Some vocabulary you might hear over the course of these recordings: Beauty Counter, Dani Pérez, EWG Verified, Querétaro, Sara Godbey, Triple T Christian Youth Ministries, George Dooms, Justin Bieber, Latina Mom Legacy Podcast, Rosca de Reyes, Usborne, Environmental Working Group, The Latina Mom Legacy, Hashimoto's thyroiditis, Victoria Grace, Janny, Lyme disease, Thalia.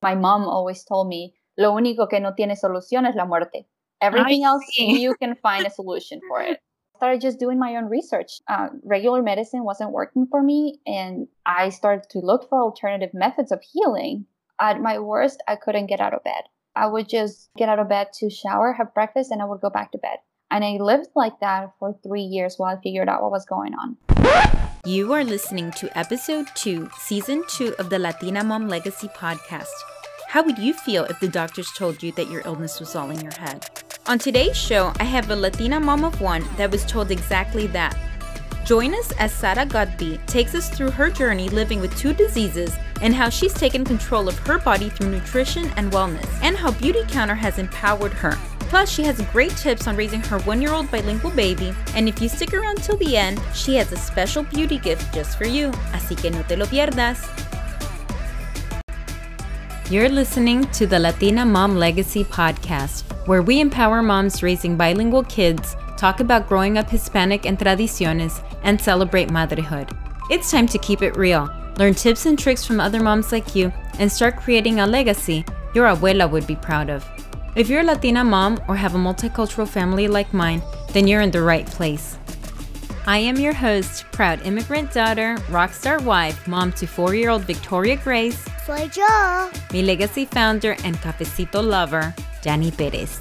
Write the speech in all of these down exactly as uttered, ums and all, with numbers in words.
My mom always told me, lo único que no tiene solución es la muerte. Everything else, you can find a solution for it. I started just doing my own research. Uh, regular medicine wasn't working for me, and I started to look for alternative methods of healing. At my worst, I couldn't get out of bed. I would just get out of bed to shower, have breakfast, and I would go back to bed. And I lived like that for three years while I figured out what was going on. You are listening to episode two, season two of the Latina Mom Legacy Podcast. How would you feel if the doctors told you that your illness was all in your head? On today's show, I have a Latina mom of one that was told exactly that. Join us as Sara Godbey takes us through her journey living with two diseases and how she's taken control of her body through nutrition and wellness, and how Beauty Counter has empowered her. Plus, she has great tips on raising her one-year-old bilingual baby, and if you stick around till the end, she has a special beauty gift just for you. Así que no te lo pierdas. You're listening to the Latina Mom Legacy Podcast, where we empower moms raising bilingual kids, talk about growing up Hispanic and tradiciones, and celebrate motherhood. It's time to keep it real. Learn tips and tricks from other moms like you and start creating a legacy your abuela would be proud of. If you're a Latina mom or have a multicultural family like mine, then you're in the right place. I am your host, proud immigrant daughter, rockstar wife, mom to four-year-old Victoria Grace. Soy yo. Mi legacy founder and cafecito lover, Dani Pérez.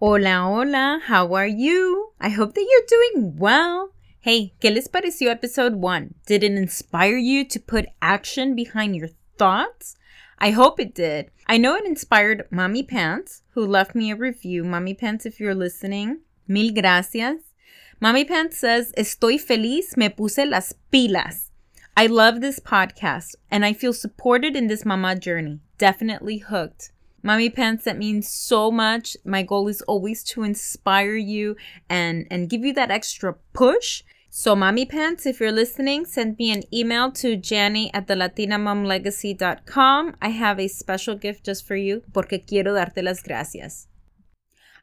Hola, hola, how are you? I hope that you're doing well. Hey, ¿qué les pareció episode one? Did it inspire you to put action behind your thoughts? I hope it did. I know it inspired Mommy Pants, who left me a review. Mommy Pants, if you're listening, mil gracias. Mommy Pants says, estoy feliz, me puse las pilas. I love this podcast, and I feel supported in this mama journey. Definitely hooked. Mommy Pants, that means so much. My goal is always to inspire you and, and give you that extra push. So, Mommy Pants, if you're listening, send me an email to Jani at the latina mom legacy dot com. I have a special gift just for you, porque quiero darte las gracias.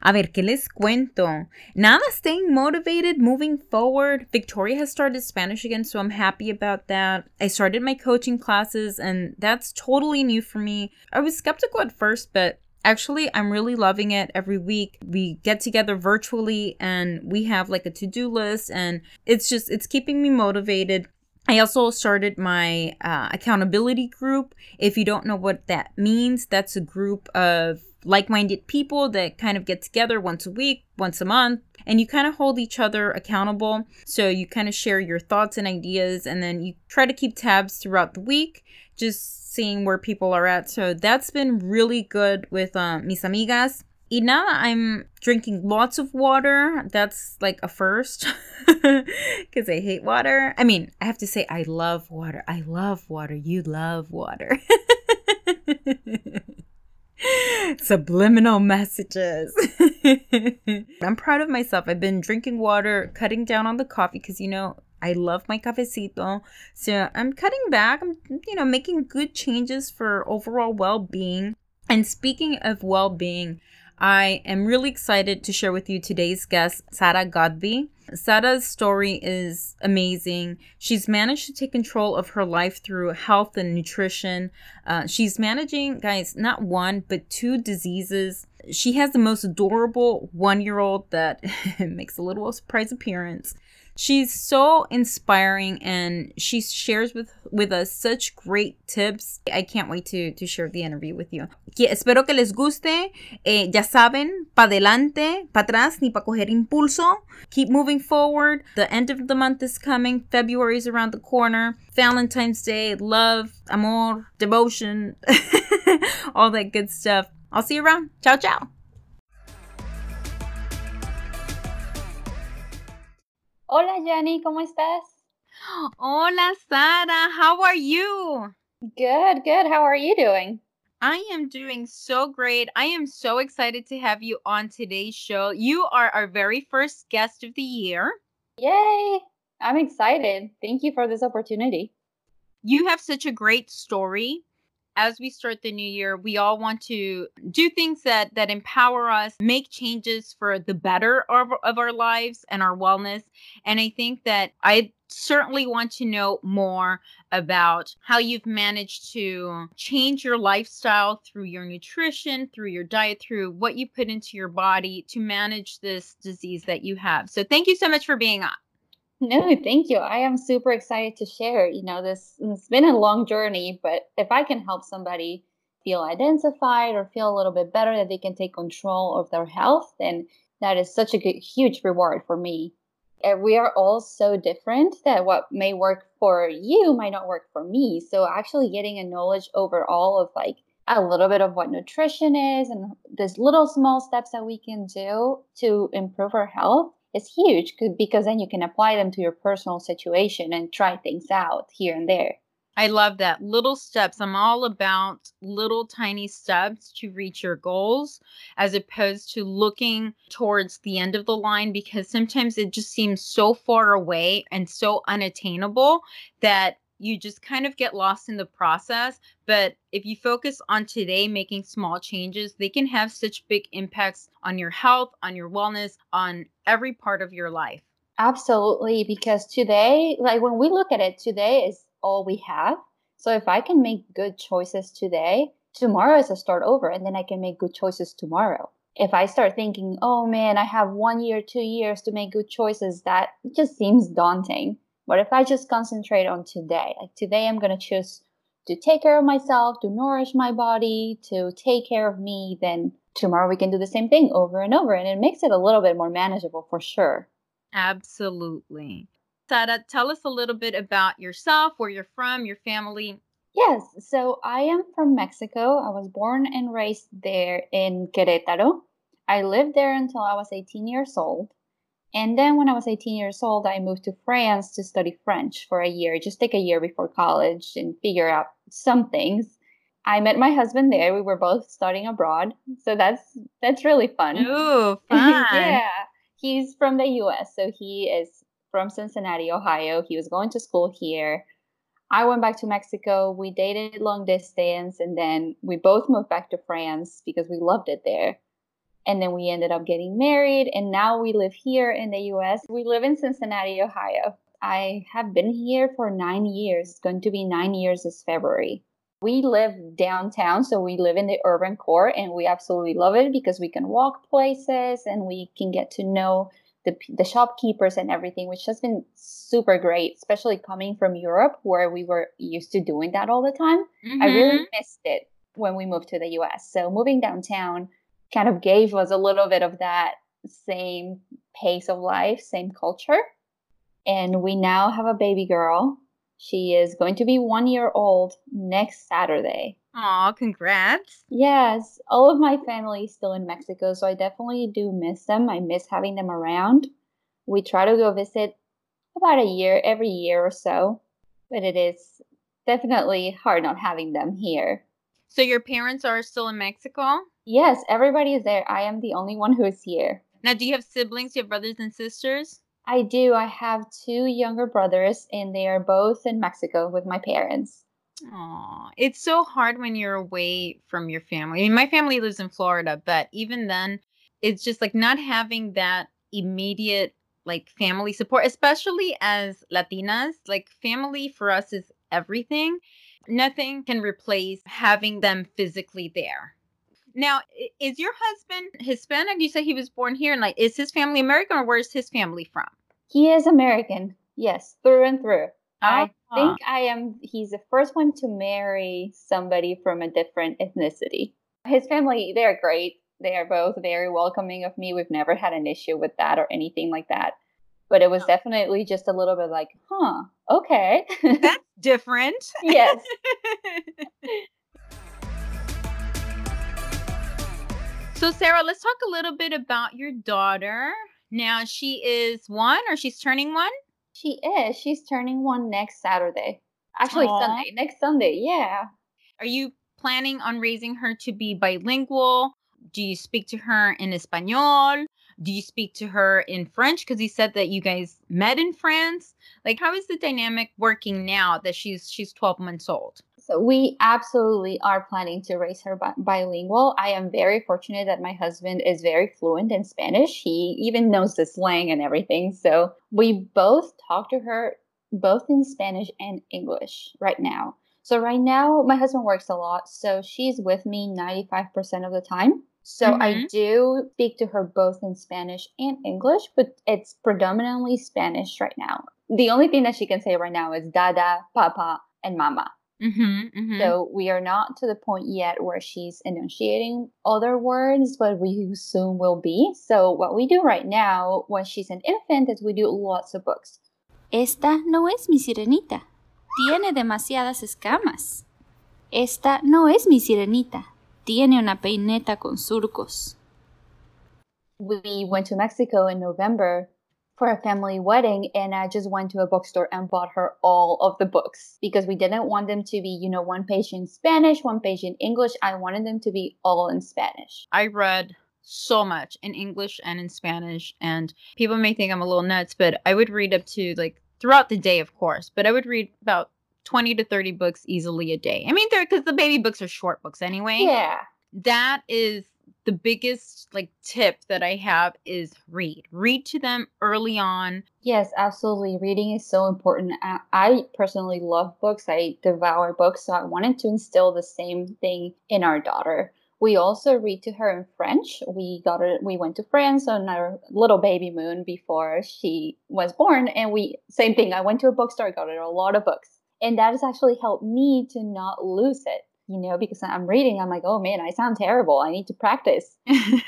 A ver, ¿qué les cuento? Nada, staying motivated, moving forward. Victoria has started Spanish again, so I'm happy about that. I started my coaching classes, and that's totally new for me. I was skeptical at first, but actually, I'm really loving it every week. We get together virtually and we have like a to-do list, and it's just, it's keeping me motivated. I also started my uh, accountability group. If you don't know what that means, that's a group of like-minded people that kind of get together once a week, once a month, and you kind of hold each other accountable. So you kind of share your thoughts and ideas, and then you try to keep tabs throughout the week, just seeing where people are at. So that's been really good with uh, mis amigas. Y nada, I'm drinking lots of water. That's like a first because I hate water. I mean, I have to say I love water. I love water. You love water. Subliminal messages. I'm proud of myself. I've been drinking water, cutting down on the coffee because, you know, I love my cafecito. So I'm cutting back. I'm, you know, making good changes for overall well-being. And speaking of well-being, I am really excited to share with you today's guest, Sara Godbey. Sara's story is amazing. She's managed to take control of her life through health and nutrition. Uh, she's managing, guys, not one, but two diseases. She has the most adorable one-year-old that makes a little surprise appearance. She's so inspiring, and she shares with, with us such great tips. I can't wait to, to share the interview with you. Espero que les guste. Eh, ya saben, pa delante, pa atrás, ni pa coger impulso. Keep moving forward. The end of the month is coming. February is around the corner. Valentine's Day, love, amor, devotion, all that good stuff. I'll see you around. Ciao, ciao. Hola, Jani, ¿cómo estás? Hola, Sara, how are you? Good, good. How are you doing? I am doing so great. I am so excited to have you on today's show. You are our very first guest of the year. Yay! I'm excited. Thank you for this opportunity. You have such a great story. As we start the new year, we all want to do things that, that empower us, make changes for the better of, of our lives and our wellness. And I think that I certainly want to know more about how you've managed to change your lifestyle through your nutrition, through your diet, through what you put into your body to manage this disease that you have. So thank you so much for being on. No, thank you. I am super excited to share. You know, this it's been a long journey, but if I can help somebody feel identified or feel a little bit better that they can take control of their health, then that is such a good, huge reward for me. And we are all so different that what may work for you might not work for me. So actually getting a knowledge overall of like a little bit of what nutrition is and these little small steps that we can do to improve our health is huge, because then you can apply them to your personal situation and try things out here and there. I love that. Little steps. I'm all about little tiny steps to reach your goals, as opposed to looking towards the end of the line, because sometimes it just seems so far away and so unattainable that you just kind of get lost in the process. But if you focus on today, making small changes, they can have such big impacts on your health, on your wellness, on every part of your life. Absolutely. Because today, like when we look at it, today is all we have. So if I can make good choices today, tomorrow is a start over, and then I can make good choices tomorrow. If I start thinking, oh man, I have one year, two years to make good choices, that just seems daunting. But if I just concentrate on today, like today I'm going to choose to take care of myself, to nourish my body, to take care of me, then tomorrow we can do the same thing over and over. And it makes it a little bit more manageable for sure. Absolutely. Sara, tell us a little bit about yourself, where you're from, your family. Yes. So I am from Mexico. I was born and raised there in Querétaro. I lived there until I was eighteen years old. And then when I was eighteen years old, I moved to France to study French for a year, just take a year before college and figure out some things. I met my husband there. We were both studying abroad. So that's that's really fun. Ooh, fun. Yeah. He's from the U S, so he is from Cincinnati, Ohio. He was going to school here. I went back to Mexico. We dated long distance, and then we both moved back to France because we loved it there. And then we ended up getting married, and now we live here in the U S. We live in Cincinnati, Ohio. I have been here for nine years. It's going to be nine years this February. We live downtown, so we live in the urban core, and we absolutely love it because we can walk places and we can get to know The, the shopkeepers and everything, which has been super great, especially coming from Europe where we were used to doing that all the time. Mm-hmm. I really missed it when we moved to the U S. So moving downtown kind of gave us a little bit of that same pace of life, same culture. And we now have a baby girl. She is going to be one year old next Saturday. Aw, congrats. Yes. All of my family is still in Mexico, so I definitely do miss them. I miss having them around. We try to go visit about a year, every year or so, but it is definitely hard not having them here. So your parents are still in Mexico? Yes, everybody is there. I am the only one who is here. Now, do you have siblings? Do you have brothers and sisters? I do. I have two younger brothers, and they are both in Mexico with my parents. Aw, it's so hard when you're away from your family. I mean, my family lives in Florida, but even then, it's just like not having that immediate like family support, especially as Latinas. Like family for us is everything. Nothing can replace having them physically there. Now, is your husband Hispanic? You said he was born here, and like, is his family American, or where's his family from? He is American, yes, through and through. I think I am, he's the first one to marry somebody from a different ethnicity. His family, they're great. They are both very welcoming of me. We've never had an issue with that or anything like that. But it was definitely just a little bit like, huh, okay. That's different. Yes. So, Sara, let's talk a little bit about your daughter. Now, she is one, or she's turning one? She is. She's turning one next Saturday. Actually, Aww. Sunday. Next Sunday, yeah. Are you planning on raising her to be bilingual? Do you speak to her in Espanol? Do you speak to her in French? Because you said that you guys met in France. Like, how is the dynamic working now that she's she's twelve months old? So we absolutely are planning to raise her bi- bilingual. I am very fortunate that my husband is very fluent in Spanish. He even knows the slang and everything. So we both talk to her both in Spanish and English right now. So right now, my husband works a lot, so she's with me ninety-five percent of the time. So mm-hmm. I do speak to her both in Spanish and English, but it's predominantly Spanish right now. The only thing that she can say right now is dada, papa, and mama. Mm-hmm, mm-hmm. So we are not to the point yet where she's enunciating other words, but we soon will be. So what we do right now when she's an infant is we do lots of books. Esta no es mi sirenita. Tiene demasiadas escamas. Esta no es mi sirenita. Tiene una peineta con surcos. We went to Mexico in November for a family wedding, and I just went to a bookstore and bought her all of the books because we didn't want them to be, you know, one page in Spanish, one page in English. I wanted them to be all in Spanish. I read so much in English and in Spanish, and people may think I'm a little nuts, but I would read up to, like, throughout the day, of course, but I would read about twenty to thirty books easily a day. I mean, because the baby books are short books anyway. Yeah. That is the biggest, like, tip that I have is read. Read to them early on. Yes, absolutely. Reading is so important. I, I personally love books. I devour books. So I wanted to instill the same thing in our daughter. We also read to her in French. We got her, we went to France on our little baby moon before she was born. And we, same thing. I went to a bookstore, got her a lot of books. And that has actually helped me to not lose it. You know, because I'm reading, I'm like, oh man, I sound terrible. I need to practice.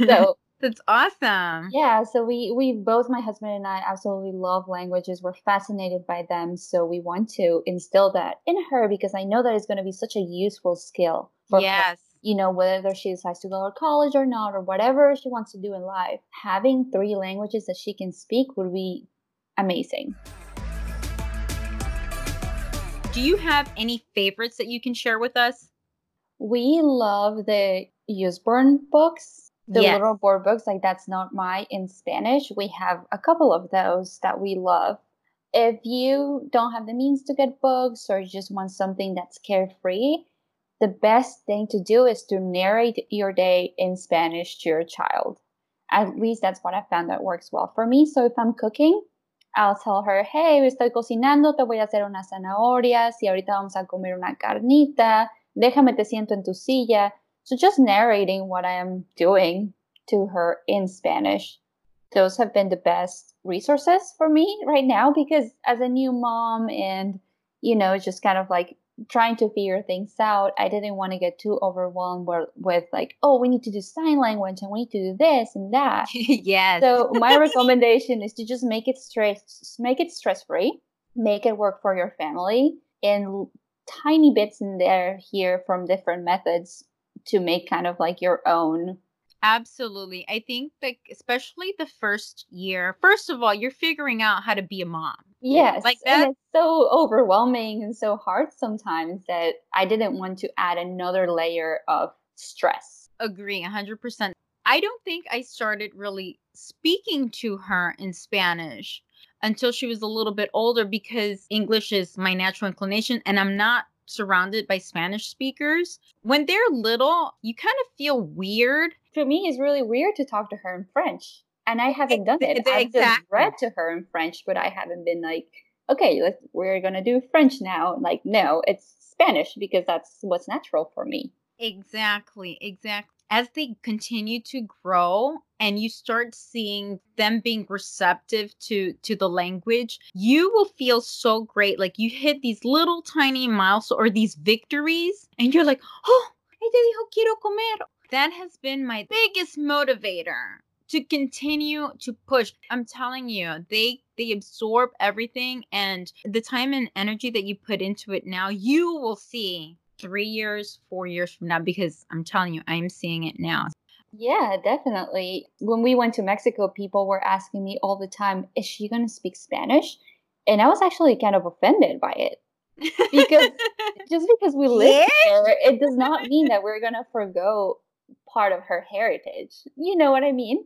So that's awesome. Yeah. So we, we both, my husband and I, absolutely love languages. We're fascinated by them. So we want to instill that in her because I know that it's going to be such a useful skill for yes. her. You know, whether she decides to go to college or not, or whatever she wants to do in life. Having three languages that she can speak would be amazing. Do you have any favorites that you can share with us? We love the Usborne books, the yes. little board books, like That's Not My in Spanish. We have a couple of those that we love. If you don't have the means to get books or you just want something that's carefree, the best thing to do is to narrate your day in Spanish to your child. At least that's what I found that works well for me. So if I'm cooking, I'll tell her, hey, estoy cocinando, te voy a hacer unas zanahorias y ahorita vamos a comer una carnita. Déjame te siento en tu silla. So just narrating what I am doing to her in Spanish. Those have been the best resources for me right now because as a new mom and, you know, just kind of like trying to figure things out, I didn't want to get too overwhelmed with like, oh, we need to do sign language and we need to do this and that. Yes. So my recommendation is to just make it stress, make it stress-free, make it work for your family, and tiny bits in there here from different methods to make kind of like your own. Absolutely. I think like especially the first year, first of all, you're figuring out how to be a mom. Yes. Like that. And it's so overwhelming and so hard sometimes that I didn't want to add another layer of stress. Agree one hundred percent. I don't think I started really speaking to her in Spanish until she was a little bit older because English is my natural inclination and I'm not surrounded by Spanish speakers. When they're little, you kind of feel weird. For me, it's really weird to talk to her in French. And I haven't done it. Exactly. I've just read to her in French, but I haven't been like, okay, let's, we're going to do French now. Like, no, it's Spanish because that's what's natural for me. Exactly, exactly. As they continue to grow and you start seeing them being receptive to, to the language, you will feel so great. Like you hit these little tiny milestones or these victories and you're like, oh, ella dijo quiero comer. That has been my biggest motivator to continue to push. I'm telling you, they they absorb everything and the time and energy that you put into it now, you will see three years, four years from now, because I'm telling you, I'm seeing it now. Yeah, definitely. When we went to Mexico, people were asking me all the time, is she going to speak Spanish? And I was actually kind of offended by it. Because just because we live yeah. here, it does not mean that we're going to forgo part of her heritage. You know what I mean?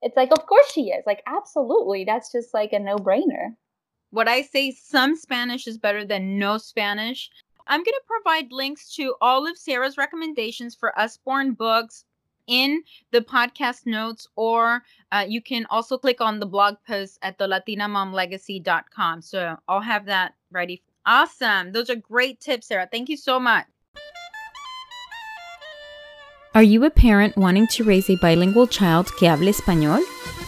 It's like, of course she is. Like, absolutely. That's just like a no-brainer. What I say, some Spanish is better than no Spanish. I'm going to provide links to all of Sara's recommendations for Usborne books, in the podcast notes, or uh, you can also click on the blog post at the latina mom legacy dot com. So I'll have that ready. Awesome. Those are great tips, Sara. Thank you so much. Are you a parent wanting to raise a bilingual child que hable español?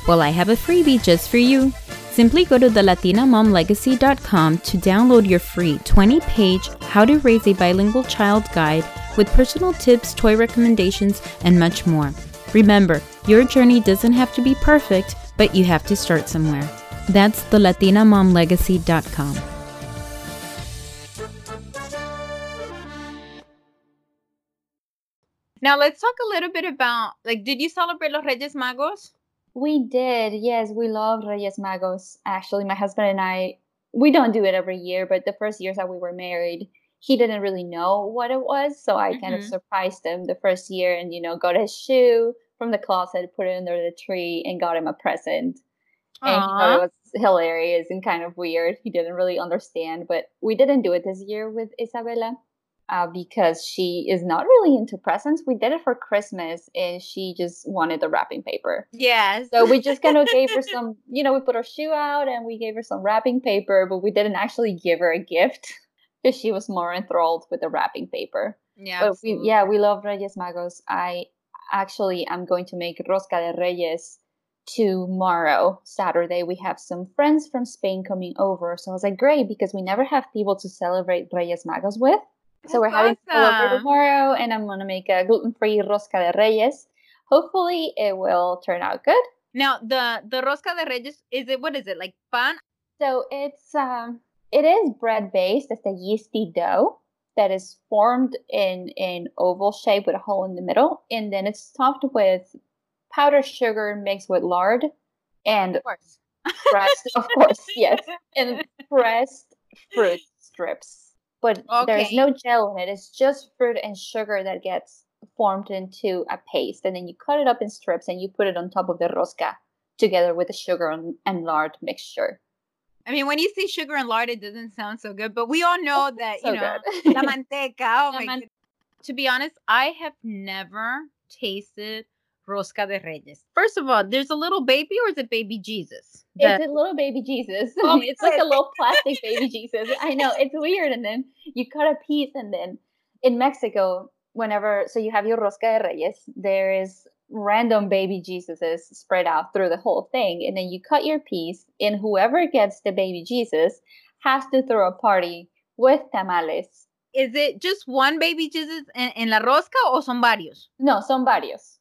Well, I have a freebie just for you. Simply go to the latina mom legacy dot com to download your free twenty page How to Raise a Bilingual Child guide with personal tips, toy recommendations, and much more. Remember, your journey doesn't have to be perfect, but you have to start somewhere. That's the latina mom legacy dot com. Now let's talk a little bit about, like, did you celebrate Los Reyes Magos? We did. Yes, we love Reyes Magos. Actually, my husband and I, we don't do it every year, but the first years that we were married, he didn't really know what it was. So I mm-hmm. kind of surprised him the first year and, you know, got his shoe from the closet, put it under the tree, and got him a present. Aww. And he thought it was hilarious and kind of weird. He didn't really understand, but we didn't do it this year with Isabella. Uh, because she is not really into presents. We did it for Christmas, and she just wanted the wrapping paper. Yes. So we just kind of gave her some, you know, we put her shoe out, and we gave her some wrapping paper, but we didn't actually give her a gift because she was more enthralled with the wrapping paper. Yeah. But we, yeah, we love Reyes Magos. I actually am going to make Rosca de Reyes tomorrow, Saturday. We have some friends from Spain coming over. So I was like, great, because we never have people to celebrate Reyes Magos with. So we're That's having awesome. Over tomorrow, and I'm going to make a gluten-free Rosca de Reyes. Hopefully, it will turn out good. Now, the, the Rosca de Reyes, is it, what is it, like pan? So it's, um, it is bread-based. It's a yeasty dough that is formed in an oval shape with a hole in the middle. And then it's topped with powdered sugar mixed with lard. And of course. Pressed, of course, yes. And pressed fruit strips. But okay. There's no gel in it. It's just fruit and sugar that gets formed into a paste. And then you cut it up in strips and you put it on top of the rosca together with the sugar and lard mixture. I mean, when you say sugar and lard, it doesn't sound so good. But we all know that, so you know, la manteca. Oh, my God. To be honest, I have never tasted Rosca de Reyes. First of all, there's a little baby, or is it baby Jesus? The- it's a little baby Jesus. Oh, it's like a little plastic baby Jesus. I know, it's weird. And then you cut a piece, and then in Mexico, whenever, so you have your Rosca de Reyes, there is random baby Jesuses spread out through the whole thing. And then you cut your piece, and whoever gets the baby Jesus has to throw a party with tamales. Is it just one baby Jesus en, en la rosca, or son varios? No, son varios.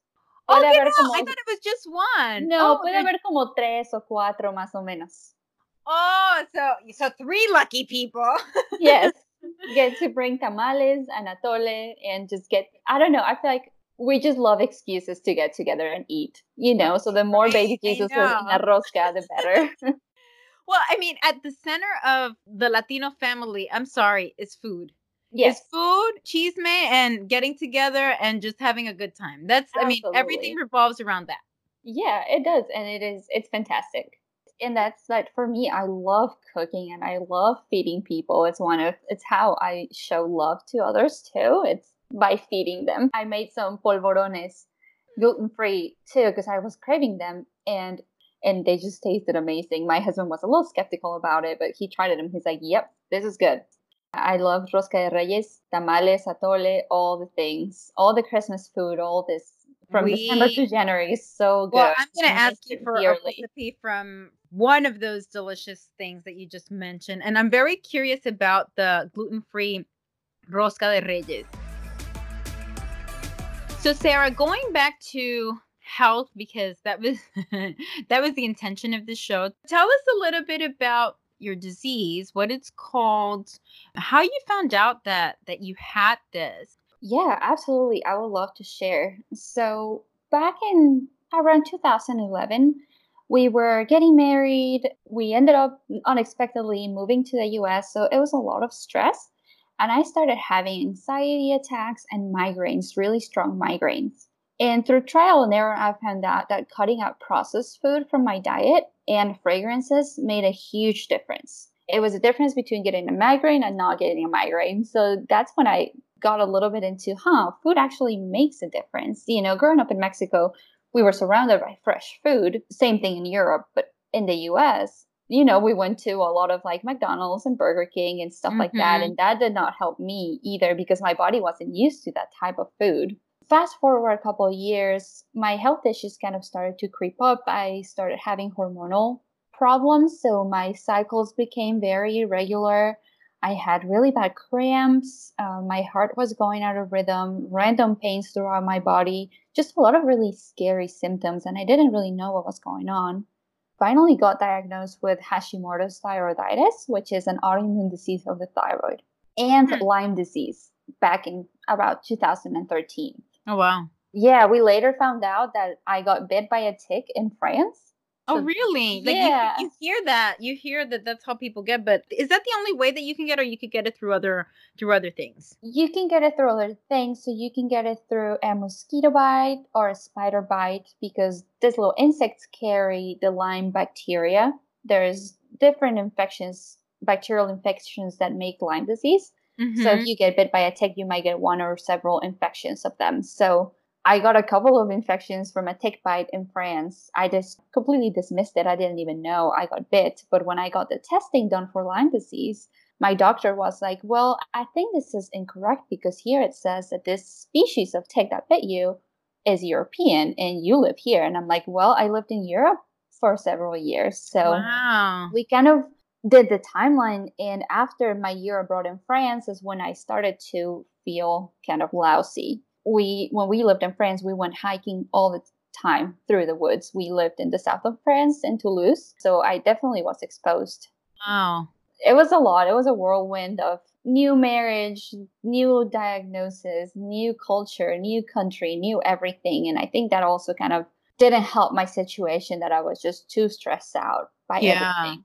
Okay, no, como... I thought it was just one. No, oh, puede haber como tres o cuatro más o menos. Oh, so so three lucky people. Yes, get to bring tamales and atole and just get, I don't know, I feel like we just love excuses to get together and eat, you know, so the more baby Jesus in a rosca, the better. Well, I mean, at the center of the Latino family, I'm sorry, is food. Yes. It's food, chisme, and getting together and just having a good time. That's, Absolutely. I mean, everything revolves around that. Yeah, it does. And it is, it's fantastic. And that's like, for me, I love cooking and I love feeding people. It's one of, it's how I show love to others too. It's by feeding them. I made some polvorones, gluten-free too, because I was craving them. And and they just tasted amazing. My husband was a little skeptical about it, but he tried it and he's like, yep, this is good. I love Rosca de Reyes, tamales, atole, all the things, all the Christmas food, all this from we, December to January is so good. Well, I'm going to ask you for a recipe from one of those delicious things that you just mentioned. And I'm very curious about the gluten-free Rosca de Reyes. So, Sara, going back to health, because that was that was the intention of the show. Tell us a little bit about your disease, what it's called, how you found out that that you had this. Yeah, absolutely. I would love to share. So back in around two thousand eleven, we were getting married. We ended up unexpectedly moving to the U S, so it was a lot of stress. And I started having anxiety attacks and migraines, really strong migraines. And through trial and error, I found out that cutting out processed food from my diet and fragrances made a huge difference. It was a difference between getting a migraine and not getting a migraine. So that's when I got a little bit into, huh, food actually makes a difference. You know, growing up in Mexico, we were surrounded by fresh food. Same thing in Europe, but in the U S, you know, we went to a lot of like McDonald's and Burger King and stuff mm-hmm. like that. And that did not help me either because my body wasn't used to that type of food. Fast forward a couple of years, my health issues kind of started to creep up. I started having hormonal problems. So my cycles became very irregular. I had really bad cramps. Uh, my heart was going out of rhythm, random pains throughout my body, just a lot of really scary symptoms. And I didn't really know what was going on. Finally got diagnosed with Hashimoto's thyroiditis, which is an autoimmune disease of the thyroid, and mm-hmm. Lyme disease back in about two thousand thirteen. Oh, wow. Yeah, we later found out that I got bit by a tick in France. So, oh, really? Like yeah. you, you hear that. You hear that that's how people get. But is that the only way that you can get, or you could get it through other through other things? You can get it through other things. So you can get it through a mosquito bite or a spider bite because these little insects carry the Lyme bacteria. There's different infections, bacterial infections that make Lyme disease. Mm-hmm. So if you get bit by a tick, you might get one or several infections of them. So I got a couple of infections from a tick bite in France. I just completely dismissed it. I didn't even know I got bit. But when I got the testing done for Lyme disease, my doctor was like, well, I think this is incorrect because here it says that this species of tick that bit you is European and you live here. And I'm like, well, I lived in Europe for several years. So wow. we kind of did the timeline. And after my year abroad in France is when I started to feel kind of lousy. We, when we lived in France, we went hiking all the time through the woods. We lived in the south of France in Toulouse. So I definitely was exposed. Wow. It was a lot. It was a whirlwind of new marriage, new diagnosis, new culture, new country, new everything. And I think that also kind of didn't help my situation that I was just too stressed out by yeah. everything.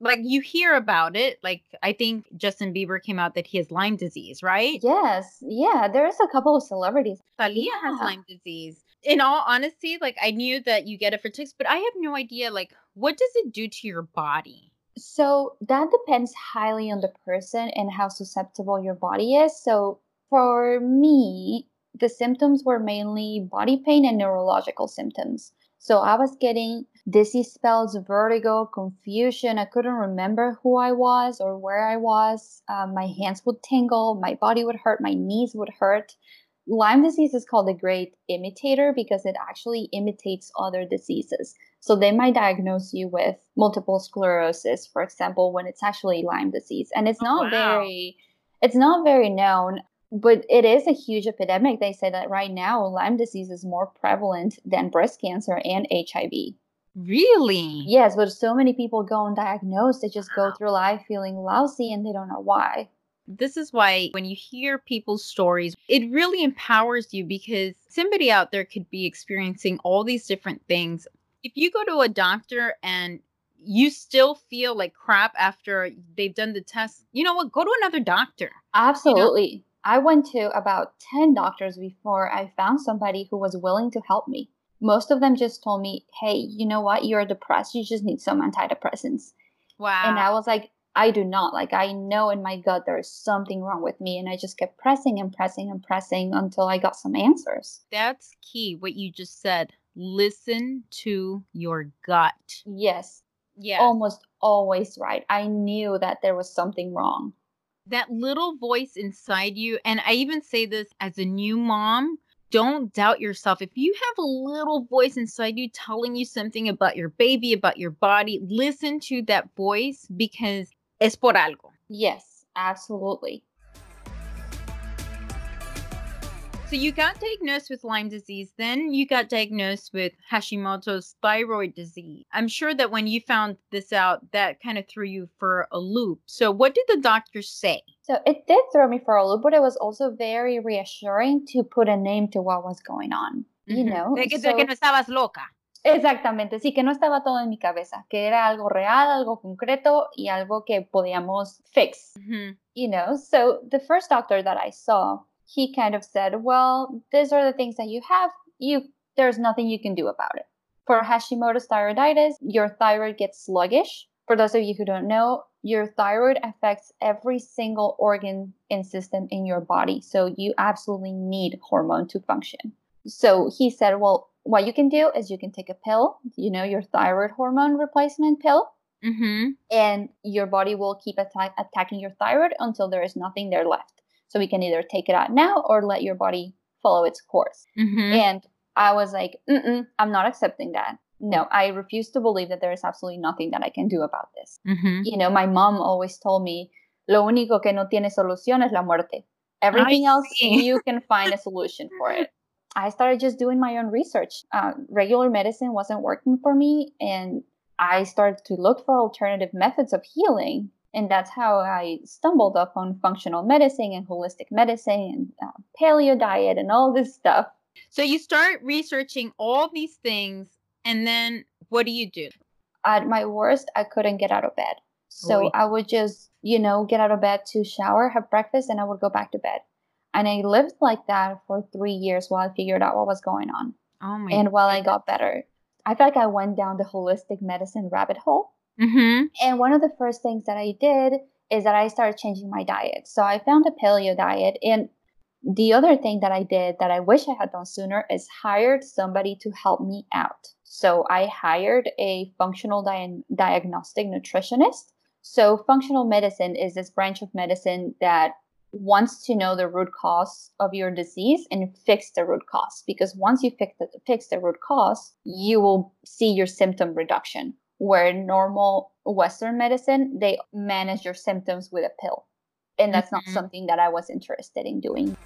Like you hear about it, like I think Justin Bieber came out that he has Lyme disease, right? Yes. Yeah. There's a couple of celebrities. Thalia yeah. has Lyme disease. In all honesty, like I knew that you get it for ticks, but I have no idea, like what does it do to your body? So that depends highly on the person and how susceptible your body is. So for me, the symptoms were mainly body pain and neurological symptoms. So I was getting dizzy spells, vertigo, confusion. I couldn't remember who I was or where I was. Uh, my hands would tingle. My body would hurt. My knees would hurt. Lyme disease is called a great imitator because it actually imitates other diseases. So they might diagnose you with multiple sclerosis, for example, when it's actually Lyme disease. And it's not oh, wow. very, it's not very known. But it is a huge epidemic. They say that right now, Lyme disease is more prevalent than breast cancer and H I V. Really? Yes, but so many people go undiagnosed. They just wow. go through life feeling lousy and they don't know why. This is why when you hear people's stories, it really empowers you because somebody out there could be experiencing all these different things. If you go to a doctor and you still feel like crap after they've done the test, you know what? Go to another doctor. Absolutely. You know? I went to about ten doctors before I found somebody who was willing to help me. Most of them just told me, hey, you know what? You're depressed. You just need some antidepressants. Wow. And I was like, I do not. Like, I know in my gut there is something wrong with me. And I just kept pressing and pressing and pressing until I got some answers. That's key, what you just said. Listen to your gut. Yes. Yeah. Almost always right. I knew that there was something wrong. That little voice inside you, and I even say this as a new mom, don't doubt yourself. If you have a little voice inside you telling you something about your baby, about your body, listen to that voice because es por algo. Yes, absolutely. So you got diagnosed with Lyme disease, then you got diagnosed with Hashimoto's thyroid disease. I'm sure that when you found this out, that kind of threw you for a loop. So what did the doctors say? So it did throw me for a loop, but it was also very reassuring to put a name to what was going on, mm-hmm. you know? De que, so, de que no estabas loca. Exactamente, sí, que no estaba todo en mi cabeza, que era algo real, algo concreto y algo que podíamos fix, mm-hmm. you know? So the first doctor that I saw, he kind of said, well, these are the things that you have. You, there's nothing you can do about it. For Hashimoto's thyroiditis, your thyroid gets sluggish. For those of you who don't know, your thyroid affects every single organ and system in your body. So you absolutely need hormone to function. So he said, well, what you can do is you can take a pill, you know, your thyroid hormone replacement pill, mm-hmm. and your body will keep attack- attacking your thyroid until there is nothing there left. So we can either take it out now or let your body follow its course. Mm-hmm. And I was like, mm-mm, I'm not accepting that. No, I refuse to believe that there is absolutely nothing that I can do about this. Mm-hmm. You know, my mom always told me, lo único que no tiene solución es la muerte. Everything else, you can find a solution for it. I started just doing my own research. Uh, regular medicine wasn't working for me, and I started to look for alternative methods of healing. And that's how I stumbled upon functional medicine and holistic medicine and uh, paleo diet and all this stuff. So you start researching all these things, and then what do you do? At my worst, I couldn't get out of bed. So Oy. I would just, you know, get out of bed to shower, have breakfast, and I would go back to bed. And I lived like that for three years while I figured out what was going on. Oh my! And while God. I got better, I felt like I went down the holistic medicine rabbit hole. Mm-hmm. And one of the first things that I did is that I started changing my diet. So I found a paleo diet. And the other thing that I did that I wish I had done sooner is hired somebody to help me out. So I hired a functional di- diagnostic nutritionist. So functional medicine is this branch of medicine that wants to know the root cause of your disease and fix the root cause. Because once you fix the, fix the root cause, you will see your symptom reduction. Where normal Western medicine, they manage your symptoms with a pill. And that's mm-hmm. not something that I was interested in doing.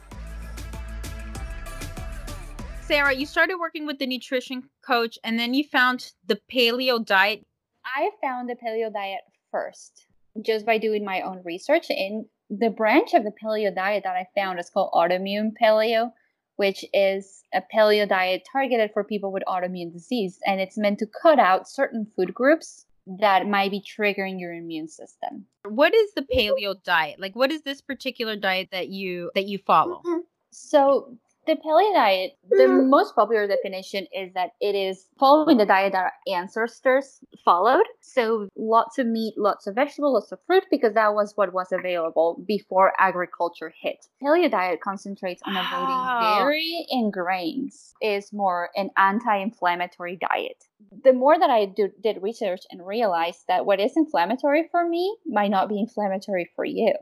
Sara, you started working with the nutrition coach and then you found the paleo diet. I found the paleo diet first, just by doing my own research. And the branch of the paleo diet that I found is called autoimmune paleo, which is a paleo diet targeted for people with autoimmune disease. And it's meant to cut out certain food groups that might be triggering your immune system. What is the paleo diet? Like, what is this particular diet that you that you follow? So the paleo diet, the most popular definition is that it is following the diet that our ancestors followed. So lots of meat, lots of vegetables, lots of fruit, because that was what was available before agriculture hit. Paleo diet concentrates on avoiding oh. dairy and grains. It's more an anti-inflammatory diet. The more that I do, did research and realized that what is inflammatory for me might not be inflammatory for you.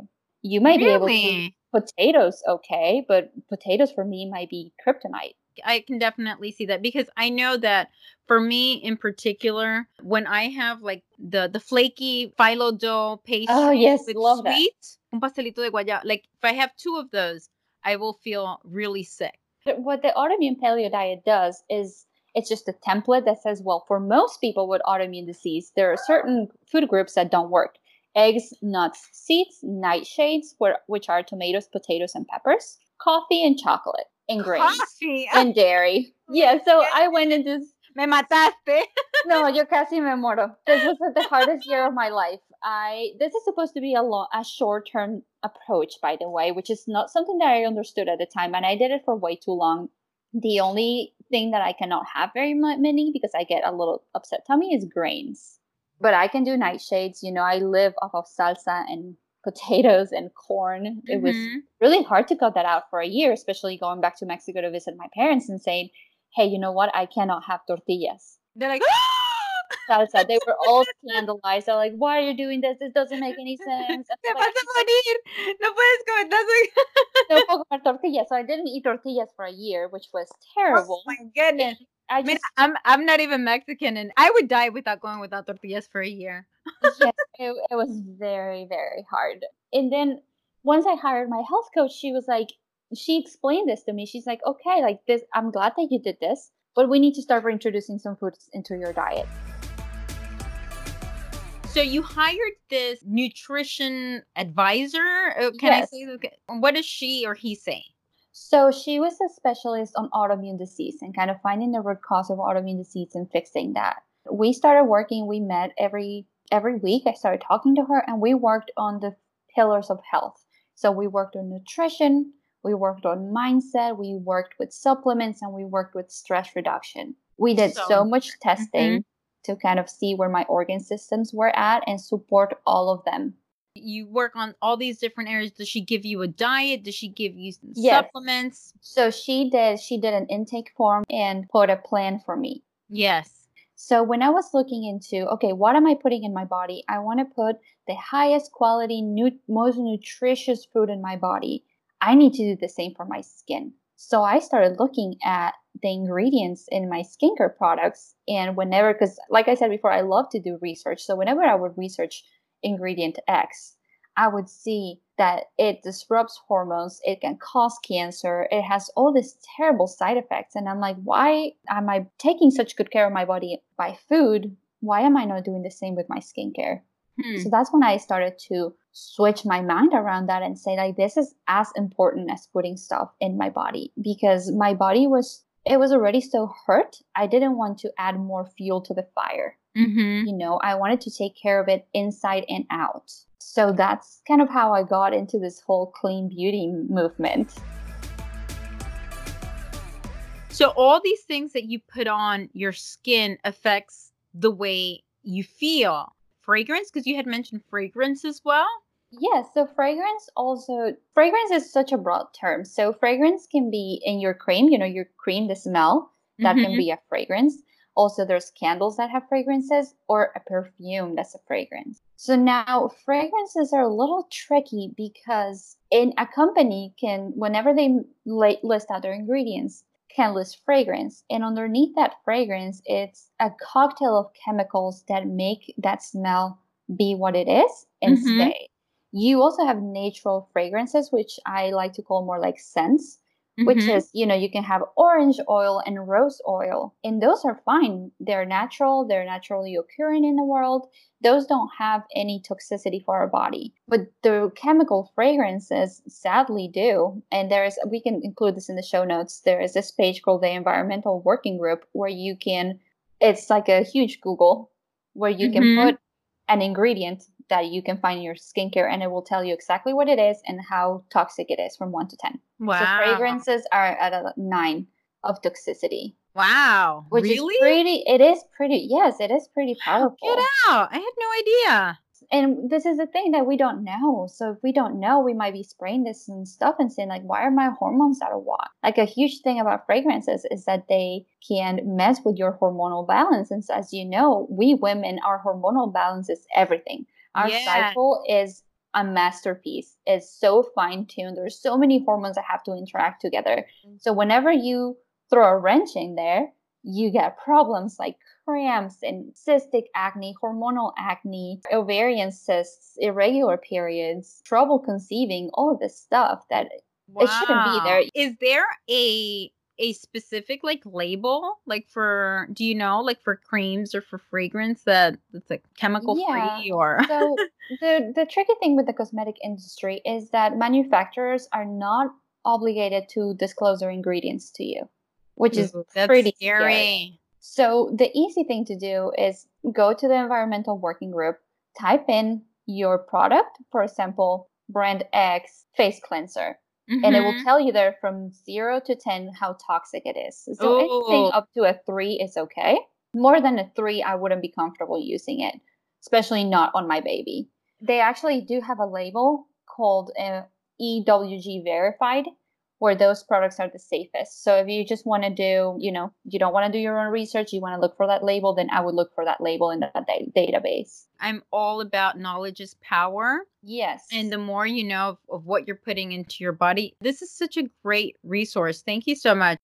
You might really? be able to... Potatoes, okay, but potatoes for me might be kryptonite. I can definitely see that because I know that for me in particular, when I have like the, the flaky phyllo dough pastry oh, yes, with love sweet, that. Un pastelito de guayaba, like if I have two of those, I will feel really sick. But what the autoimmune paleo diet does is it's just a template that says, well, for most people with autoimmune disease, there are certain food groups that don't work. Eggs, nuts, seeds, nightshades, which are tomatoes, potatoes, and peppers, coffee and chocolate, and grains, coffee. and dairy. Yeah, so I went and just... Me mataste. No, yo casi me muero. This was the hardest year of my life. I This is supposed to be a, long, a short-term approach, by the way, which is not something that I understood at the time, and I did it for way too long. The only thing that I cannot have very many, because I get a little upset tummy, is grains. But I can do nightshades. You know, I live off of salsa and potatoes and corn. Mm-hmm. It was really hard to cut that out for a year, especially going back to Mexico to visit my parents and saying, hey, you know what? I cannot have tortillas. They're like, salsa. They were all scandalized. They're like, why are you doing this? This doesn't make any sense. Te vas a morir. No puedes comer. No puedo comer tortillas. So I didn't eat tortillas for a year, which was terrible. Oh, my goodness. And I just, I mean, I'm I'm not even Mexican, and I would die without going without tortillas for a year. Yes, it, it was very, very hard. And then once I hired my health coach, she was like, she explained this to me. She's like, okay, like this, I'm glad that you did this, but we need to start reintroducing some foods into your diet. So you hired this nutrition advisor. Can yes. I say okay? What does she or he say? So she was a specialist on autoimmune disease and kind of finding the root cause of autoimmune disease and fixing that. We started working, we met every every week. I started talking to her and we worked on the pillars of health. So we worked on nutrition, we worked on mindset, we worked with supplements, and we worked with stress reduction. We did so, so much testing. Mm-hmm. to kind of see where my organ systems were at and support all of them. You work on all these different areas. Does she give you a diet? Does she give you some yes. supplements? So she did, she did an intake form and put a plan for me. Yes. So when I was looking into, okay, what am I putting in my body? I want to put the highest quality, nu- most nutritious food in my body. I need to do the same for my skin. So I started looking at the ingredients in my skincare products. And whenever, because like I said before, I love to do research. So whenever I would research ingredient X, I would see that it disrupts hormones, it can cause cancer, it has all these terrible side effects. And I'm like, why am I taking such good care of my body by food? Why am I not doing the same with my skincare? Hmm. So that's when I started to switch my mind around that and say, like, this is as important as putting stuff in my body, because my body was, it was already so hurt. I didn't want to add more fuel to the fire. Mm-hmm. You know, I wanted to take care of it inside and out. So that's kind of how I got into this whole clean beauty movement. So all these things that you put on your skin affects the way you feel. Fragrance, because you had mentioned fragrance as well. Yes. Yeah, so fragrance also, fragrance is such a broad term. So fragrance can be in your cream, you know, your cream, the smell, that mm-hmm. can be a fragrance. Also, there's candles that have fragrances or a perfume that's a fragrance. So now fragrances are a little tricky because in a company can, whenever they list out their ingredients, can list fragrance. And underneath that fragrance, it's a cocktail of chemicals that make that smell be what it is and mm-hmm. stay. You also have natural fragrances, which I like to call more like scents. Mm-hmm. Which is, you know, you can have orange oil and rose oil, and those are fine. They're natural. They're naturally occurring in the world. Those don't have any toxicity for our body. But the chemical fragrances sadly do. And there is, we can include this in the show notes. There is this page called the Environmental Working Group where you can, it's like a huge Google where you mm-hmm. can put an ingredient that you can find in your skincare, and it will tell you exactly what it is and how toxic it is from one to ten. Wow. So fragrances are at a nine of toxicity. Wow. Which really? is pretty, it is pretty, yes, it is pretty powerful. Get out. I had no idea. And this is the thing that we don't know. So if we don't know, we might be spraying this and stuff and saying, like, why are my hormones out of whack? Like, a huge thing about fragrances is that they can mess with your hormonal balance. And so, as you know, we women, our hormonal balance is everything. Our yeah. cycle is a masterpiece. It's so fine-tuned. There's so many hormones that have to interact together. So whenever you throw a wrench in there, you get problems like cramps and cystic acne, hormonal acne, ovarian cysts, irregular periods, trouble conceiving, all of this stuff that wow. it shouldn't be there. Is there a a specific like label, like for, do you know, like for creams or for fragrance that it's like chemical yeah. free or? So the, the tricky thing with the cosmetic industry is that manufacturers are not obligated to disclose their ingredients to you, which Ooh, is pretty scary. scary. So the easy thing to do is go to the Environmental Working Group, type in your product, for example, brand X face cleanser. Mm-hmm. And it will tell you there from zero to ten how toxic it is. So Ooh. anything up to a three is okay. More than a three, I wouldn't be comfortable using it, especially not on my baby. They actually do have a label called uh, E W G Verified, where those products are the safest. So if you just want to do, you know, you don't want to do your own research, you want to look for that label, then I would look for that label in that da- database. I'm all about knowledge is power. Yes. And the more you know of, of what you're putting into your body, this is such a great resource. Thank you so much.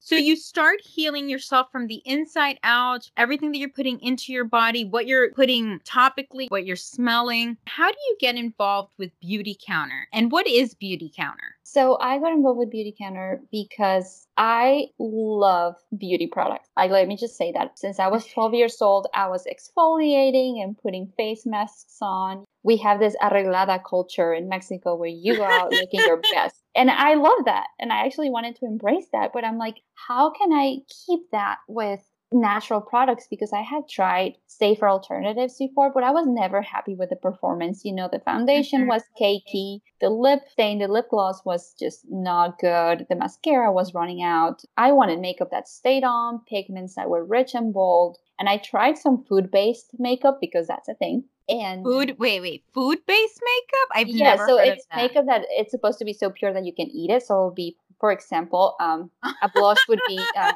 So you start healing yourself from the inside out, everything that you're putting into your body, what you're putting topically, what you're smelling. How do you get involved with Beauty Counter? And what is Beauty Counter? So I got involved with Beauty Counter because I love beauty products. Like, let me just say that since I was twelve years old, I was exfoliating and putting face masks on. We have this arreglada culture in Mexico where you go out looking your best. And I love that. And I actually wanted to embrace that. But I'm like, how can I keep that with natural products because I had tried safer alternatives before, but I was never happy with the performance. You know, the foundation was cakey, the lip stain, the lip gloss was just not good, the mascara was running out. I wanted makeup that stayed on, pigments that were rich and bold, and I tried some food-based makeup because that's a thing. And food, wait, wait, food-based makeup? I've yeah, never so heard it's of that. Makeup that it's supposed to be so pure that you can eat it. So it'll be, for example, um, a blush would be uh,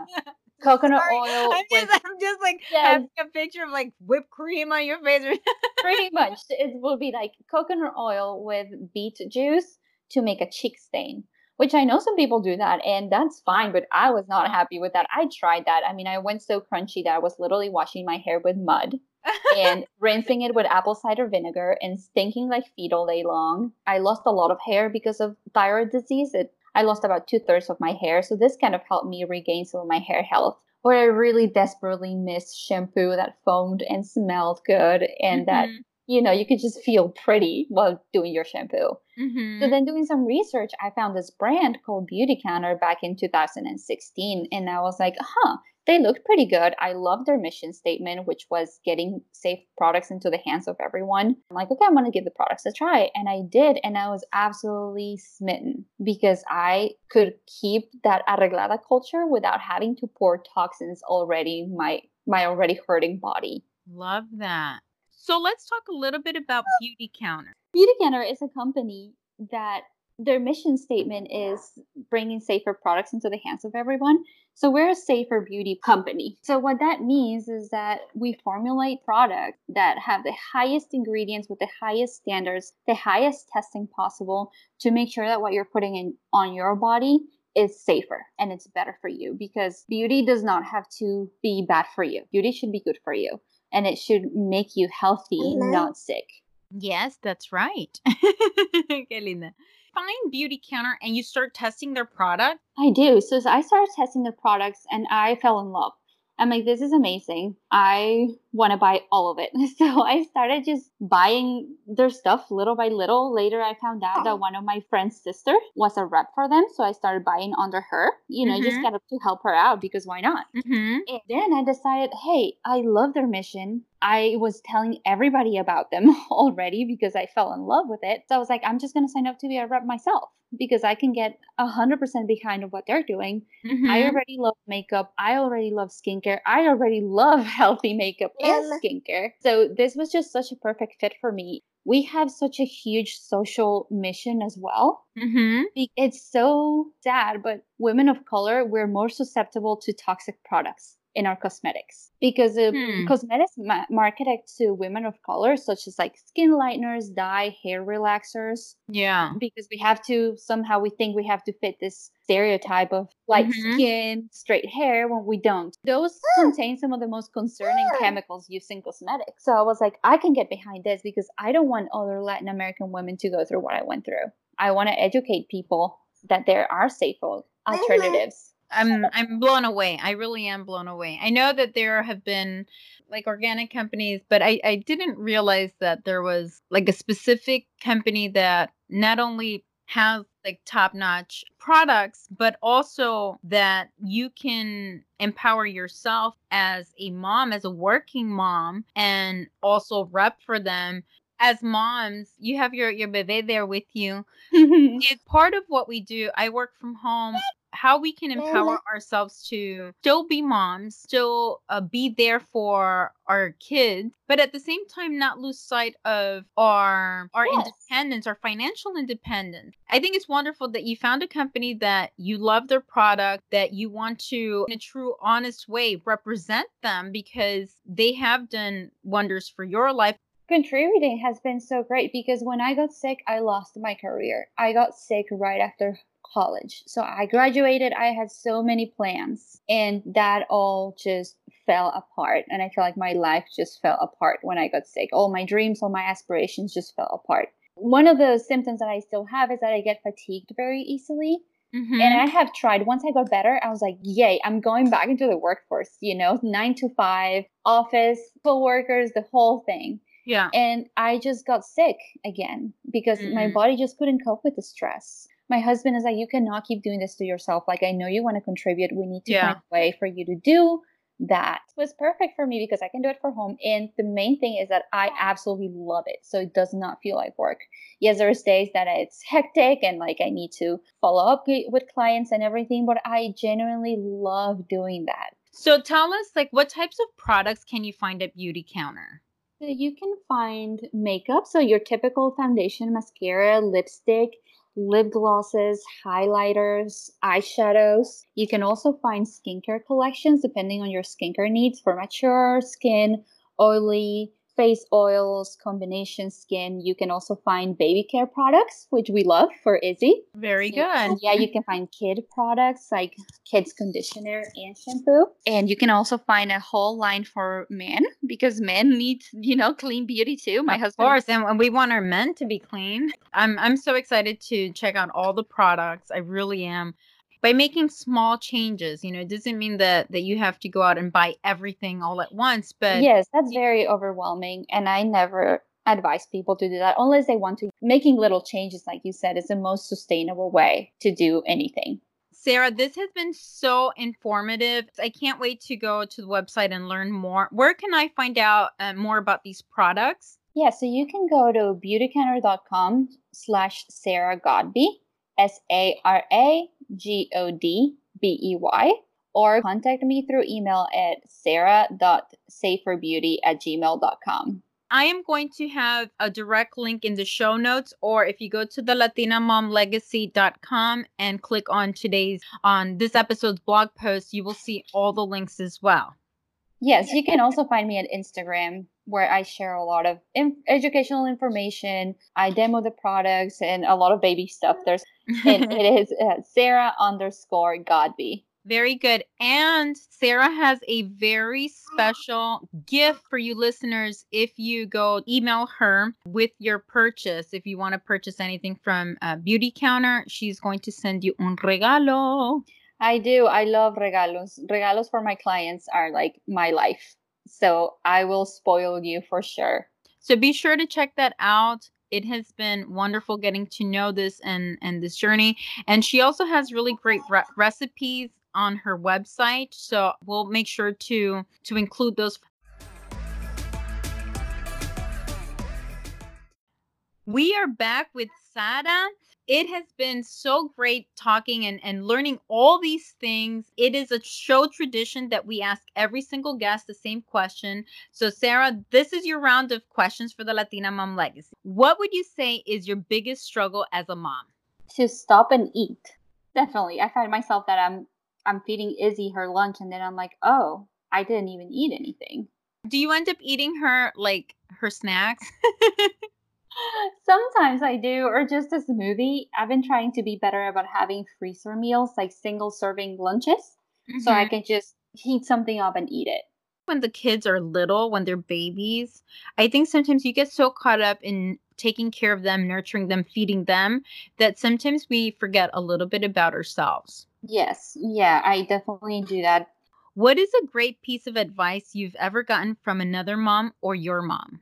coconut Sorry, oil. I'm, with, just, I'm just like yes. having a picture of like whipped cream on your face. Pretty much. It will be like coconut oil with beet juice to make a cheek stain, which I know some people do that and that's fine, but I was not happy with that. I tried that. I mean, I went so crunchy that I was literally washing my hair with mud and rinsing it with apple cider vinegar and stinking like feet all day long. I lost a lot of hair because of thyroid disease. It, I lost about two thirds of my hair. So this kind of helped me regain some of my hair health. Where I really desperately missed shampoo that foamed and smelled good and mm-hmm. that, you know, you could just feel pretty while doing your shampoo. Mm-hmm. So then doing some research, I found this brand called Beauty Counter back in two thousand sixteen. And I was like, huh, they looked pretty good. I loved their mission statement, which was getting safe products into the hands of everyone. I'm like, okay, I'm going to give the products a try. And I did. And I was absolutely smitten because I could keep that arreglada culture without having to pour toxins already in my, my already hurting body. Love that. So let's talk a little bit about Beauty Counter. Beauty Counter is a company that their mission statement is bringing safer products into the hands of everyone. So we're a safer beauty company. So what that means is that we formulate products that have the highest ingredients with the highest standards, the highest testing possible to make sure that what you're putting in on your body is safer and it's better for you because beauty does not have to be bad for you. Beauty should be good for you. And it should make you healthy, Hello. Not sick. Yes, that's right. Que linda. Find Beauty Counter and you start testing their product? I do. So, so I started testing their products and I fell in love. I'm like, this is amazing. I want to buy all of it. So I started just buying their stuff little by little. Later, I found out oh. that one of my friend's sister was a rep for them. So I started buying under her, you know, mm-hmm. just kind of to help her out because why not? Mm-hmm. And then I decided, hey, I love their mission. I was telling everybody about them already because I fell in love with it. So I was like, I'm just going to sign up to be a rep myself because I can get one hundred percent behind of what they're doing. Mm-hmm. I already love makeup. I already love skincare. I already love healthy makeup and skincare. So this was just such a perfect fit for me. We have such a huge social mission as well. Mm-hmm. It's so sad, but women of color, we're more susceptible to toxic products in our cosmetics because the hmm. cosmetics ma- marketed to women of color, such as like skin lighteners, dye, hair relaxers. Yeah. Because we have to somehow we think we have to fit this stereotype of light mm-hmm. skin, straight hair when we don't. Those contain some of the most concerning chemicals used in cosmetics. So I was like, I can get behind this because I don't want other Latin American women to go through what I went through. I want to educate people that there are safer alternatives. Mm-hmm. I'm I'm blown away. I really am blown away. I know that there have been like organic companies, but I, I didn't realize that there was like a specific company that not only has like top-notch products, but also that you can empower yourself as a mom, as a working mom, and also rep for them. As moms, you have your, your bebé there with you. It's part of what we do. I work from home. How we can empower ourselves to still be moms, still uh, be there for our kids, but at the same time, not lose sight of our our yes. independence, our financial independence. I think it's wonderful that you found a company that you love their product, that you want to, in a true, honest way, represent them because they have done wonders for your life. Contributing has been so great because when I got sick, I lost my career. I got sick right after college. So I graduated, I had so many plans and that all just fell apart. And I feel like my life just fell apart when I got sick. All my dreams, all my aspirations just fell apart. One of the symptoms that I still have is that I get fatigued very easily. Mm-hmm. And I have tried. Once I got better, I was like, yay, I'm going back into the workforce, you know, nine to five, office, coworkers, the whole thing. Yeah. And I just got sick again because mm-hmm. my body just couldn't cope with the stress. My husband is like, you cannot keep doing this to yourself. Like, I know you want to contribute. We need to yeah. find a way for you to do that was perfect for me because I can do it from home. And the main thing is that I absolutely love it. So it does not feel like work. Yes, there's days that it's hectic and like I need to follow up with clients and everything, but I genuinely love doing that. So tell us, like, what types of products can you find at Beauty Counter? So you can find makeup. So your typical foundation, mascara, lipstick, lip glosses, highlighters, eyeshadows. You can also find skincare collections depending on your skincare needs for mature skin, oily, face oils, combination skin. You can also find baby care products, which we love for Izzy. Very so, good. Yeah, you can find kid products like kids conditioner and shampoo. And you can also find a whole line for men because men need, you know, clean beauty too. My of husband. Of course, and we want our men to be clean. I'm I'm so excited to check out all the products. I really am. By making small changes, you know, it doesn't mean that, that you have to go out and buy everything all at once. But yes, that's very overwhelming. And I never advise people to do that unless they want to. Making little changes, like you said, is the most sustainable way to do anything. Sara, this has been so informative. I can't wait to go to the website and learn more. Where can I find out uh, more about these products? Yeah, so you can go to beautycounter.com slash Sara Godbey, S A R A G O D B E Y, or contact me through email at sarah.saferbeauty at gmail.com. I am going to have a direct link in the show notes, or if you go to the latina mom legacy dot com and click on today's, on this episode's blog post, you will see all the links as well. Yes, you can also find me at Instagram, where I share a lot of in- educational information. I demo the products and a lot of baby stuff. There's and it is uh, Sara underscore Godbey. Very good. And Sara has a very special gift for you listeners. If you go email her with your purchase, if you want to purchase anything from uh, Beauty Counter, she's going to send you un regalo. I do. I love regalos. Regalos for my clients are like my life. So I will spoil you for sure. So be sure to check that out. It has been wonderful getting to know this and, and this journey. And she also has really great re- recipes on her website. So we'll make sure to, to include those. We are back with Sara. It has been so great talking and, and learning all these things. It is a show tradition that we ask every single guest the same question. So, Sara, this is your round of questions for the Latina Mom Legacy. What would you say is your biggest struggle as a mom? To stop and eat. Definitely. I find myself that I'm I'm feeding Izzy her lunch and then I'm like, oh, I didn't even eat anything. Do you end up eating her, like, her snacks? Sometimes I do, or just a smoothie. I've been trying to be better about having freezer meals, like single serving lunches, mm-hmm. so I can just heat something up and eat it. When the kids are little, when they're babies, I think sometimes you get so caught up in taking care of them, nurturing them, feeding them, that sometimes we forget a little bit about ourselves. Yes. Yeah, I definitely do that. What is a great piece of advice you've ever gotten from another mom or your mom?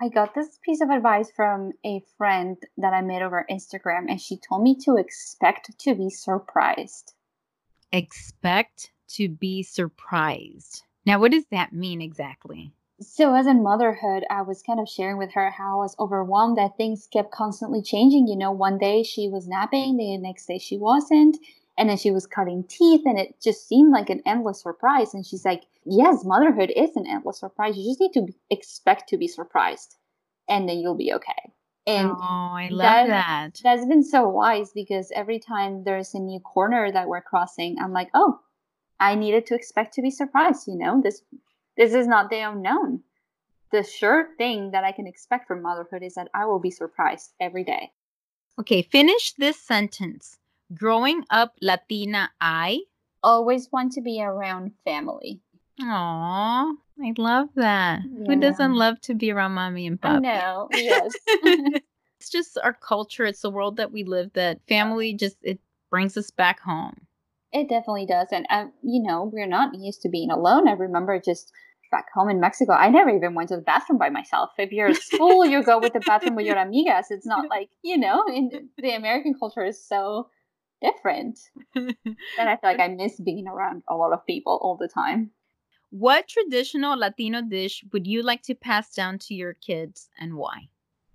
I got this piece of advice from a friend that I met over Instagram, and she told me to expect to be surprised. Expect to be surprised. Now, what does that mean exactly? So as in motherhood, I was kind of sharing with her how I was overwhelmed that things kept constantly changing. You know, one day she was napping, the next day she wasn't. And then she was cutting teeth, and it just seemed like an endless surprise. And she's like, yes, motherhood is an endless surprise. You just need to expect to be surprised, and then you'll be okay. And oh, I love that, that. That's been so wise, because every time there's a new corner that we're crossing, I'm like, oh, I needed to expect to be surprised. You know, this this is not the unknown. The sure thing that I can expect from motherhood is that I will be surprised every day. Okay, finish this sentence. Growing up Latina, I always want to be around family. Aww, I love that. Yeah. Who doesn't love to be around mommy and papi? I know, yes. It's just our culture. It's the world that we live, that family just, it brings us back home. It definitely does. And, uh, you know, we're not used to being alone. I remember just back home in Mexico, I never even went to the bathroom by myself. If you're at school, you go with the bathroom with your amigas. It's not like, you know, in the American culture is so different. And I feel like I miss being around a lot of people all the time. What traditional Latino dish would you like to pass down to your kids and why?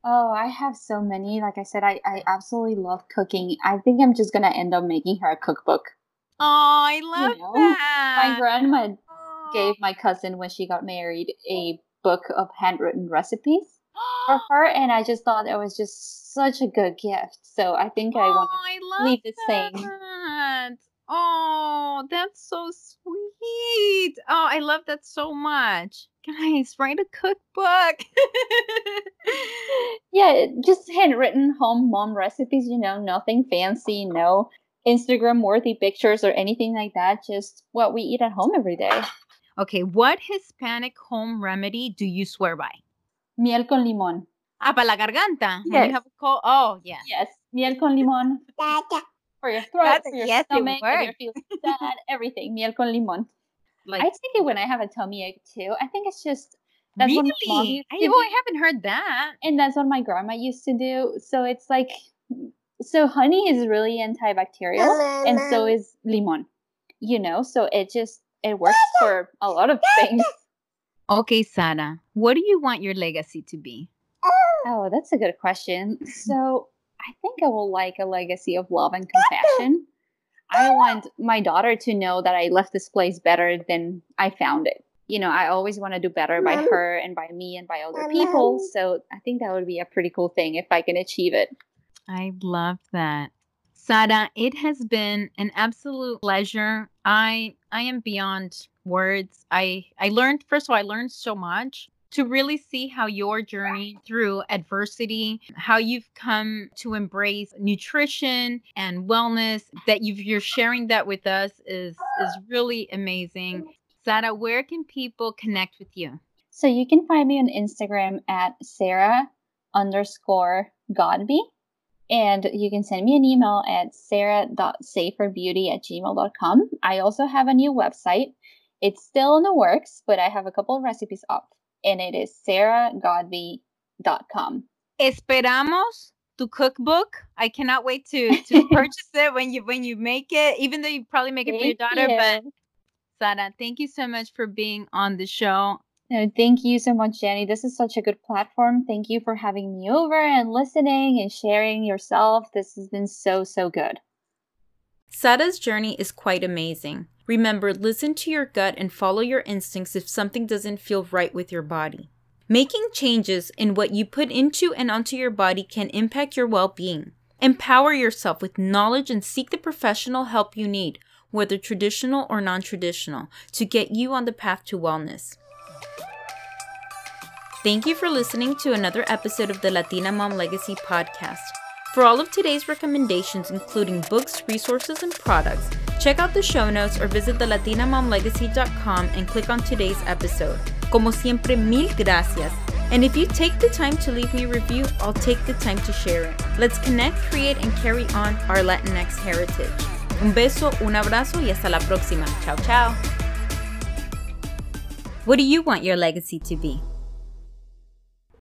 Oh, I have so many. Like I said, I, I absolutely love cooking. I think I'm just going to end up making her a cookbook. Oh, I love you know? that. My grandma oh. gave my cousin, when she got married, a book of handwritten recipes for her. And I just thought it was just such a good gift. So I think oh, I want to leave the same. Oh, that's so sweet. Oh, I love that so much. Guys, write a cookbook. Yeah, just handwritten home mom recipes, you know, nothing fancy, no Instagram-worthy pictures or anything like that. Just what we eat at home every day. Okay, what Hispanic home remedy do you swear by? Miel con limón. Ah, para la garganta. Yes. You have a cold? Oh, yeah. Yes, miel con limón. For your throat, That's for your yes, stomach, for your feels sad, everything. Miel con limón. Like, I take it when I have a tummy ache too. I think it's just that's really? what mom used to I, do. Well, I haven't heard that. And that's what my grandma used to do. So it's like, so honey is really antibacterial, oh, and so is limon. You know, so it just it works for a lot of things. Okay, Sara, what do you want your legacy to be? Oh, that's a good question. So. I think I will like a legacy of love and compassion. I want my daughter to know that I left this place better than I found it. You know, I always want to do better by her and by me and by other people. So I think that would be a pretty cool thing if I can achieve it. I love that. Sara, it has been an absolute pleasure. I I am beyond words. I, I learned, first of all, I learned so much. To really see how your journey through adversity, how you've come to embrace nutrition and wellness, that you've, you're sharing that with us is, is really amazing. Sara, where can people connect with you? So you can find me on Instagram at Sara underscore Godbey. And you can send me an email at sarah dot saferbeauty at gmail dot com. I also have a new website. It's still in the works, but I have a couple of recipes up. And it is sarah godbey dot com. Esperamos tu cookbook. I cannot wait to, to purchase it when you when you make it, even though you probably make it thank for your daughter. You. But Sara, thank you so much for being on the show. No, thank you so much, Jenny. This is such a good platform. Thank you for having me over and listening and sharing yourself. This has been so, so good. Sara's journey is quite amazing. Remember, listen to your gut and follow your instincts if something doesn't feel right with your body. Making changes in what you put into and onto your body can impact your well-being. Empower yourself with knowledge and seek the professional help you need, whether traditional or non-traditional, to get you on the path to wellness. Thank you for listening to another episode of the Latina Mom Legacy Podcast. For all of today's recommendations, including books, resources, and products, check out the show notes or visit the latina mom legacy dot com and click on today's episode. Como siempre, mil gracias. And if you take the time to leave me a review, I'll take the time to share it. Let's connect, create, and carry on our Latinx heritage. Un beso, un abrazo, y hasta la próxima. Chao, chao. What do you want your legacy to be?